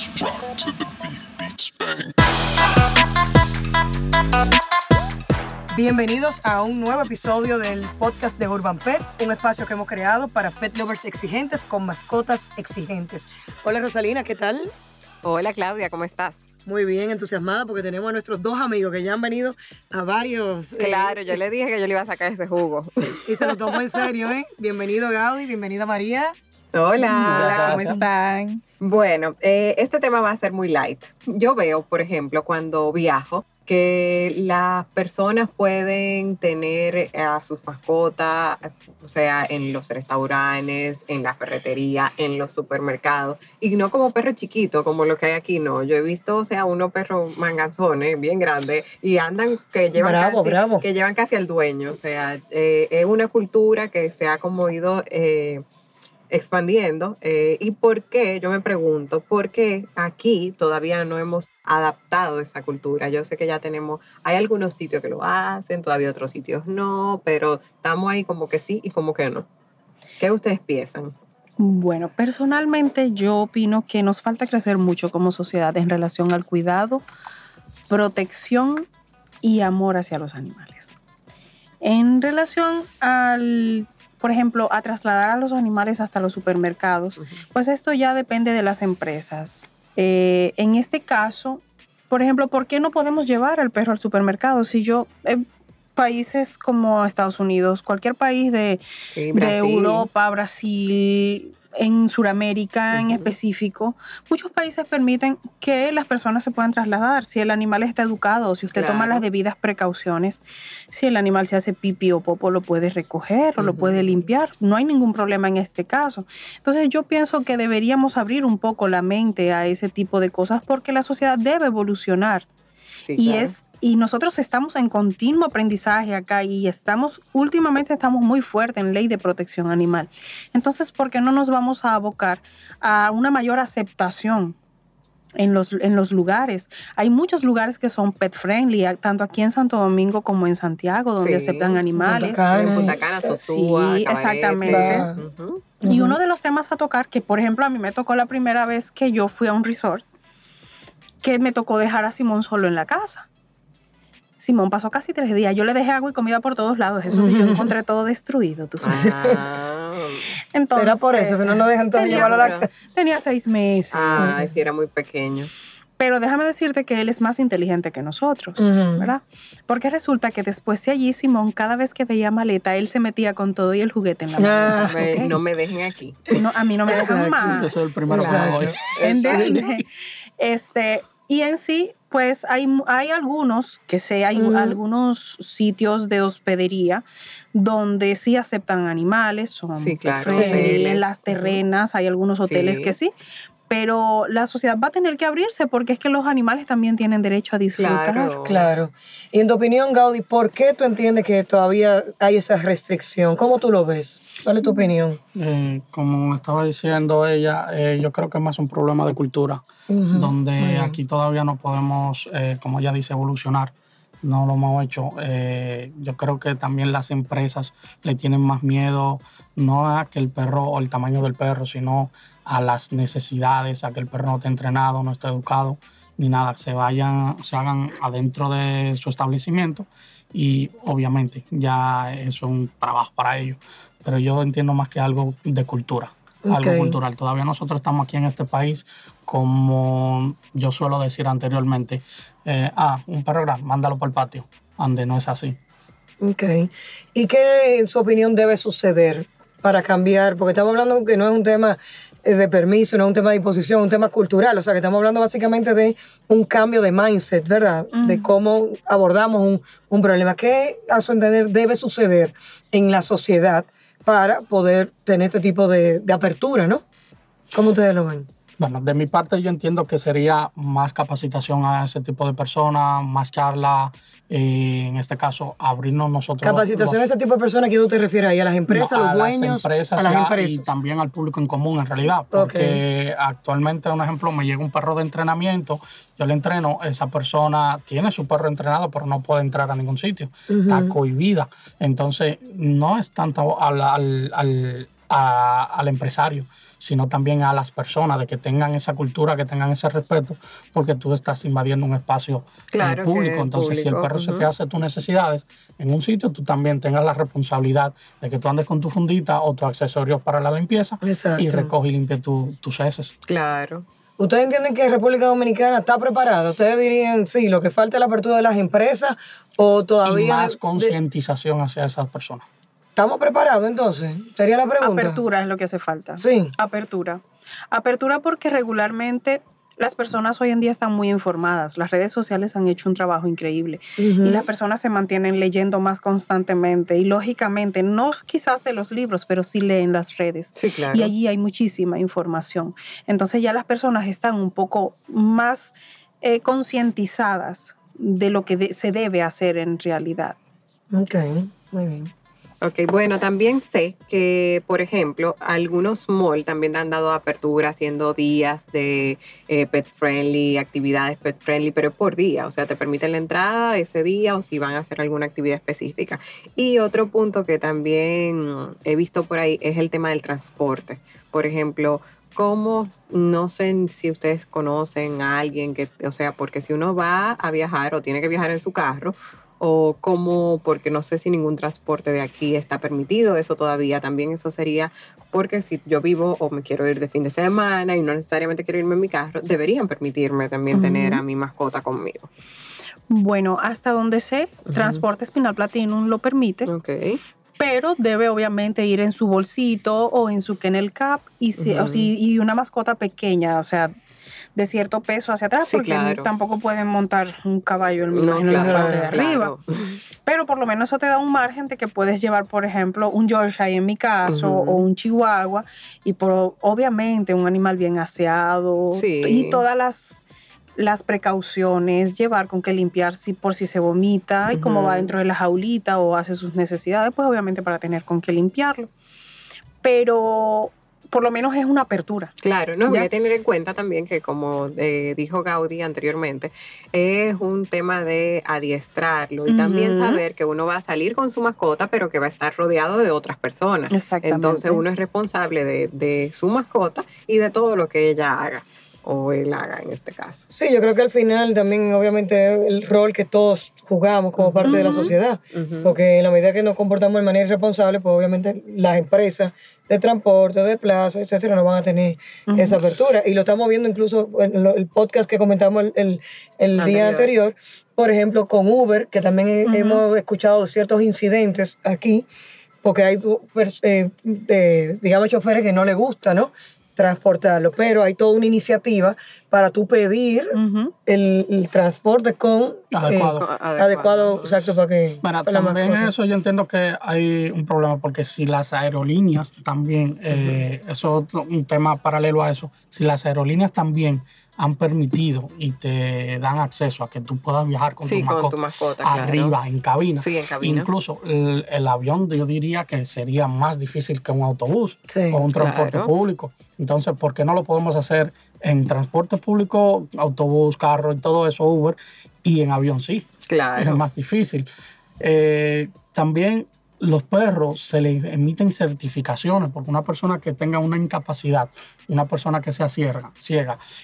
Let's rock to the beat, beats bang. Bienvenidos a un nuevo episodio del podcast de Urban Pet, un espacio que hemos creado para pet lovers exigentes con mascotas exigentes. Hola Rosalina, ¿qué tal? Hola Claudia, ¿cómo estás? Muy bien, entusiasmada porque tenemos a nuestros dos amigos que ya han venido a varios... Claro, yo le dije que yo le iba a sacar ese jugo. Y se lo tomó en serio, ¿eh? Bienvenido Gaudi, bienvenida María. Hola, ¿cómo están? Bueno, este tema va a ser muy light. Yo veo, por ejemplo, cuando viajo, que las personas pueden tener a sus mascotas, o sea, en los restaurantes, en la ferretería, en los supermercados, y no como perro chiquito, como lo que hay aquí, no. Yo he visto, o sea, unos perros manganzones bien grandes y andan que llevan casi al dueño. O sea, es una cultura que se ha como ido expandiendo. ¿Y por qué? Yo me pregunto, ¿por qué aquí todavía no hemos adaptado esa cultura? Yo sé que ya tenemos, hay algunos sitios que lo hacen, todavía otros sitios no, pero estamos ahí como que sí y como que no. ¿Qué ustedes piensan? Bueno, personalmente yo opino que nos falta crecer mucho como sociedad en relación al cuidado, protección y amor hacia los animales. En relación al... Por ejemplo, a trasladar a los animales hasta los supermercados, uh-huh. Pues esto ya depende de las empresas. En este caso, por ejemplo, ¿por qué no podemos llevar al perro al supermercado? Si yo, países como Estados Unidos, cualquier país de Europa, Brasil, en Sudamérica uh-huh. en específico, muchos países permiten que las personas se puedan trasladar. Si el animal está educado, si usted toma las debidas precauciones, si el animal se hace pipí o popo, lo puede recoger uh-huh. o lo puede limpiar. No hay ningún problema en este caso. Entonces yo pienso que deberíamos abrir un poco la mente a ese tipo de cosas porque la sociedad debe evolucionar. Sí, y claro. Y nosotros estamos en continuo aprendizaje acá y últimamente estamos muy fuertes en ley de protección animal. Entonces, ¿por qué no nos vamos a abocar a una mayor aceptación en los lugares? Hay muchos lugares que son pet friendly, tanto aquí en Santo Domingo como en Santiago, donde aceptan animales. Punta Cana, Sosúa, sí, exactamente. Uh-huh. Y uno de los temas a tocar, que por ejemplo a mí me tocó la primera vez que yo fui a un resort, que me tocó dejar a Simón solo en la casa. Simón pasó casi 3 días. Yo le dejé agua y comida por todos lados. Eso sí, yo encontré todo destruido, tú sabes. Entonces, ¿será por eso que no lo dejan todo llevarlo a la casa? Tenía 6 meses. Ah, sí, era muy pequeño. Pero déjame decirte que él es más inteligente que nosotros, ¿verdad? Porque resulta que después de allí, Simón, cada vez que veía maleta, él se metía con todo y el juguete en la mano. Okay. No me dejen aquí. No, a mí no me dejan más. Yo soy el primero que me voy. ¿Entiendes? Y en sí, pues hay algunos sitios de hospedería donde sí aceptan animales, son las terrenas, hay algunos hoteles que sí, pero la sociedad va a tener que abrirse porque es que los animales también tienen derecho a disfrutar. Claro. Y en tu opinión, Gaudi, ¿por qué tú entiendes que todavía hay esa restricción? ¿Cómo tú lo ves? ¿Cuál es tu opinión? Como estaba diciendo ella, yo creo que es más un problema de cultura, donde aquí todavía no podemos, como ella dice, evolucionar. No lo hemos hecho. Yo creo que también las empresas le tienen más miedo, no a que el perro o el tamaño del perro, sino a las necesidades, a que el perro no esté entrenado, no esté educado, ni nada, se hagan adentro de su establecimiento y obviamente ya eso es un trabajo para ellos. Pero yo entiendo más que algo de cultura. Algo cultural. Todavía nosotros estamos aquí en este país, como yo suelo decir anteriormente, un perro grande, mándalo por el patio, donde no es así. Ok. ¿Y qué, en su opinión, debe suceder para cambiar? Porque estamos hablando que no es un tema de permiso, no es un tema de imposición, es un tema cultural. O sea, que estamos hablando básicamente de un cambio de mindset, ¿verdad? Uh-huh. De cómo abordamos un problema. ¿Qué, a su entender, debe suceder en la sociedad para poder tener este tipo de apertura, ¿no? ¿Cómo ustedes lo ven? Bueno, de mi parte yo entiendo que sería más capacitación a ese tipo de personas, más charla, en este caso abrirnos nosotros. ¿Capacitación a ese tipo de personas? ¿A qué tú te refieres ahí? ¿A las empresas, no, a los dueños? A las empresas. Y también al público en común, en realidad. Porque actualmente, un ejemplo, me llega un perro de entrenamiento, yo le entreno, esa persona tiene su perro entrenado, pero no puede entrar a ningún sitio. Uh-huh. Está cohibida. Entonces, no es tanto al empresario, sino también a las personas, de que tengan esa cultura, que tengan ese respeto, porque tú estás invadiendo un espacio público. Entonces, si el perro se te hace tus necesidades en un sitio, tú también tengas la responsabilidad de que tú andes con tu fundita o tus accesorios para la limpieza. Exacto. Y recoge y limpie tus heces. Claro. ¿Ustedes entienden que República Dominicana está preparada? ¿Ustedes dirían, sí, lo que falta es la apertura de las empresas o todavía...? Y más concientización hacia esas personas. ¿Estamos preparados entonces? Sería la pregunta. Apertura es lo que hace falta. Sí. Apertura. Apertura porque regularmente las personas hoy en día están muy informadas. Las redes sociales han hecho un trabajo increíble. Uh-huh. Y las personas se mantienen leyendo más constantemente. Y lógicamente, no quizás de los libros, pero sí leen las redes. Sí, claro. Y allí hay muchísima información. Entonces ya las personas están un poco más concientizadas de lo que se debe hacer en realidad. Ok, muy bien. Ok, bueno, también sé que, por ejemplo, algunos malls también han dado apertura haciendo días de pet-friendly, actividades pet-friendly, pero por día. O sea, te permiten la entrada ese día o si van a hacer alguna actividad específica. Y otro punto que también he visto por ahí es el tema del transporte. Por ejemplo, cómo, no sé si ustedes conocen a alguien que, o sea, porque si uno va a viajar o tiene que viajar en su carro, o cómo, porque no sé si ningún transporte de aquí está permitido, eso todavía también, eso sería porque si yo vivo o me quiero ir de fin de semana y no necesariamente quiero irme en mi carro, deberían permitirme también tener a mi mascota conmigo. Bueno, hasta donde sé, transporte Spinal Platinum lo permite, pero debe obviamente ir en su bolsito o en su kennel cap y una mascota pequeña, o sea, de cierto peso hacia atrás, sí, porque tampoco pueden montar un caballo en la parte de arriba. Pero por lo menos eso te da un margen de que puedes llevar, por ejemplo, un Yorkshire en mi caso, o un Chihuahua, y obviamente un animal bien aseado, y todas las precauciones, llevar con que limpiar por si se vomita, y cómo va dentro de la jaulita o hace sus necesidades, pues obviamente para tener con que limpiarlo. Pero por lo menos es una apertura. Claro, no, voy a tener en cuenta también que, como dijo Gaudí anteriormente, es un tema de adiestrarlo y también saber que uno va a salir con su mascota, pero que va a estar rodeado de otras personas. Exactamente. Entonces uno es responsable de su mascota y de todo lo que ella haga o él haga en este caso. Sí, yo creo que al final también obviamente el rol que todos jugamos como parte de la sociedad, porque en la medida que nos comportamos de manera irresponsable, pues obviamente las empresas de transporte, de plaza, etcétera, no van a tener esa apertura. Y lo estamos viendo incluso en el podcast que comentamos el día anterior, por ejemplo, con Uber, que también hemos escuchado ciertos incidentes aquí, porque hay, digamos, choferes que no les gusta, ¿no?, transportarlo, pero hay toda una iniciativa para tú pedir el transporte con adecuado, exacto, para que... Bueno, para también eso yo entiendo que hay un problema, porque si las aerolíneas también, eso es un tema paralelo a eso, si las aerolíneas también han permitido y te dan acceso a que tú puedas viajar con tu mascota arriba, en cabina. Sí, en cabina. Incluso el avión, yo diría que sería más difícil que un autobús o un transporte público. Entonces, ¿por qué no lo podemos hacer en transporte público, autobús, carro y todo eso, Uber, y en avión sí? Claro. Es más difícil. También los perros se les emiten certificaciones, porque una persona que tenga una incapacidad, una persona que sea ciega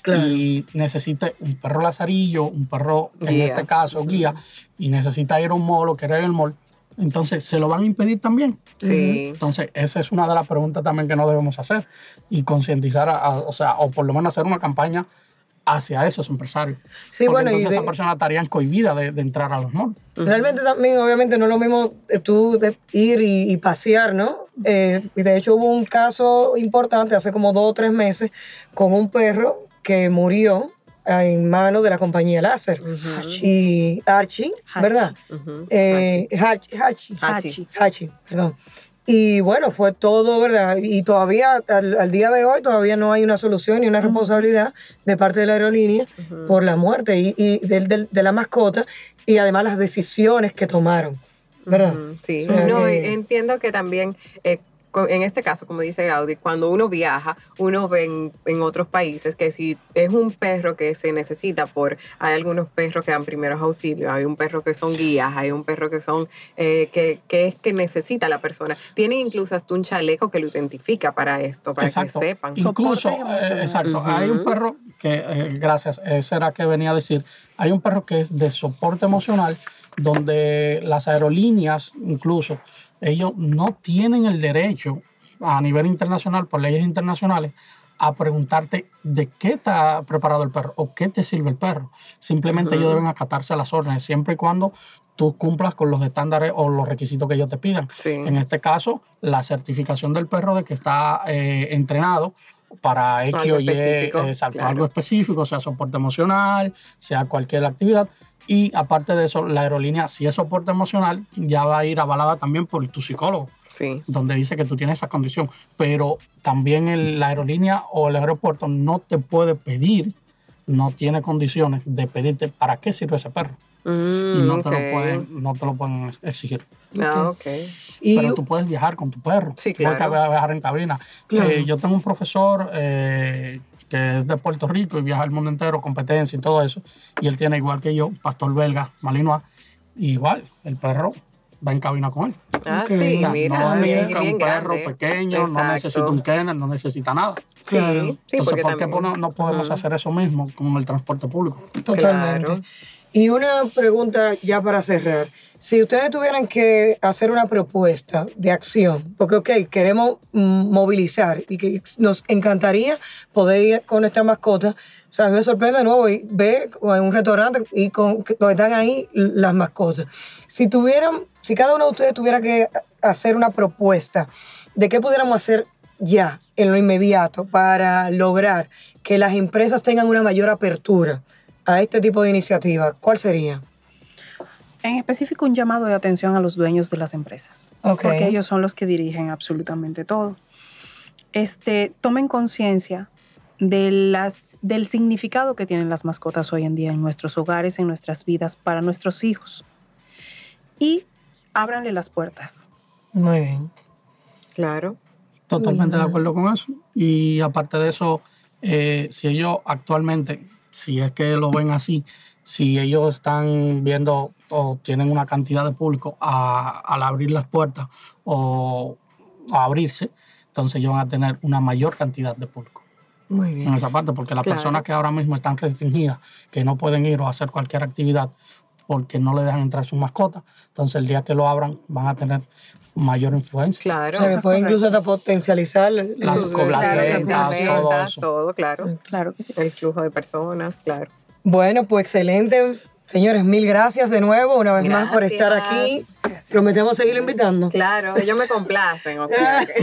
y necesite un perro lazarillo, un perro, en este caso, guía, y necesita ir a un mall o querer ir al mall, entonces, ¿se lo van a impedir también? Sí. Entonces, esa es una de las preguntas también que no debemos hacer, y concientizar, o por lo menos hacer una campaña hacia esos empresarios. Sí, porque bueno, entonces esa persona estaría cohibida de entrar a los malls. Realmente también, obviamente, no es lo mismo tú ir y pasear, ¿no? Y de hecho hubo un caso importante hace como 2 o 3 meses con un perro que murió en manos de la compañía Laser. Y Hachi, ¿verdad? Hachi, perdón. Y bueno, fue todo, ¿verdad? Y todavía, al día de hoy, todavía no hay una solución ni una responsabilidad de parte de la aerolínea por la muerte de la mascota, y además las decisiones que tomaron, ¿verdad? Sí, o sea, entiendo que también... en este caso, como dice Gaudi, cuando uno viaja, uno ve en otros países que si es un perro que se necesita hay algunos perros que dan primeros auxilios, hay un perro que son guías, hay un perro que son, que necesita la persona. Tienen incluso hasta un chaleco que lo identifica para esto, para exacto. que sepan. Incluso, exacto, uh-huh. hay un perro que, gracias, esa era que venía a decir, hay un perro que es de soporte emocional, donde las aerolíneas incluso, ellos no tienen el derecho a nivel internacional, por leyes internacionales, a preguntarte de qué está preparado el perro o qué te sirve el perro. Simplemente uh-huh. ellos deben acatarse a las órdenes, siempre y cuando tú cumplas con los estándares o los requisitos que ellos te pidan. Sí. En este caso, la certificación del perro de que está entrenado para X o Y, claro. algo específico, sea soporte emocional, sea cualquier actividad. Y aparte de eso, la aerolínea, si es soporte emocional, ya va a ir avalada también por tu psicólogo, sí. donde dice que tú tienes esa condición. Pero también la aerolínea o el aeropuerto no te puede pedir, no tiene condiciones de pedirte para qué sirve ese perro. No, okay. no te lo pueden exigir. No, okay. Pero tú puedes viajar con tu perro. Sí, claro. Puedes viajar en cabina. Claro. Yo tengo un profesor... que es de Puerto Rico y viaja el mundo entero, competencia y todo eso. Y él tiene, igual que yo, pastor belga, malinois. Y igual, el perro va en cabina con él. Ah, okay. Sí, o sea, mira. No necesita un perro grande. Pequeño, exacto. No necesita un kennel, no necesita nada. Claro. Sí, entonces, ¿por qué no podemos uh-huh. hacer eso mismo con el transporte público? Totalmente. Claro. Y una pregunta ya para cerrar. Si ustedes tuvieran que hacer una propuesta de acción, porque queremos movilizar y que nos encantaría poder ir con nuestra mascota, o sea, me sorprende de nuevo y ver en un restaurante y donde están ahí las mascotas. Si cada uno de ustedes tuviera que hacer una propuesta de qué pudiéramos hacer ya, en lo inmediato, para lograr que las empresas tengan una mayor apertura a este tipo de iniciativas, ¿cuál sería? En específico, un llamado de atención a los dueños de las empresas, okay. porque ellos son los que dirigen absolutamente todo. Tomen conciencia del significado que tienen las mascotas hoy en día en nuestros hogares, en nuestras vidas, para nuestros hijos. Y ábranle las puertas. Muy bien. Claro. Totalmente de acuerdo con eso. Y aparte de eso, si ellos actualmente, si es que lo ven así, si ellos están viendo o tienen una cantidad de público al abrir las puertas o a abrirse, entonces ellos van a tener una mayor cantidad de público. Muy bien. En esa parte, porque las claro. personas que ahora mismo están restringidas, que no pueden ir o hacer cualquier actividad porque no le dejan entrar sus mascotas, entonces el día que lo abran van a tener mayor influencia. Claro. Se puede incluso hasta potencializar las cobranzas, todo, claro. Claro que sí. El flujo de personas, claro. Bueno, pues excelente. Señores, mil gracias de nuevo, una vez gracias. Más por estar aquí. Gracias. Prometemos seguir invitando. Claro, ellos me complacen. O sea que...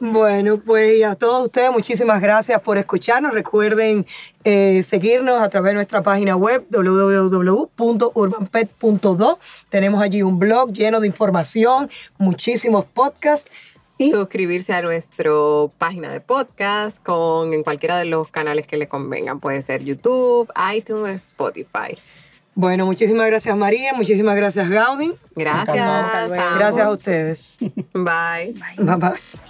Bueno, pues a todos ustedes, muchísimas gracias por escucharnos. Recuerden seguirnos a través de nuestra página web www.urbanpet.do. Tenemos allí un blog lleno de información, muchísimos podcasts. ¿Y? Suscribirse a nuestra página de podcast en cualquiera de los canales que les convengan. Puede ser YouTube, iTunes, Spotify. Bueno, muchísimas gracias, María. Muchísimas gracias, Gaudi. Gracias. Gracias a ustedes. Bye. Bye. Bye.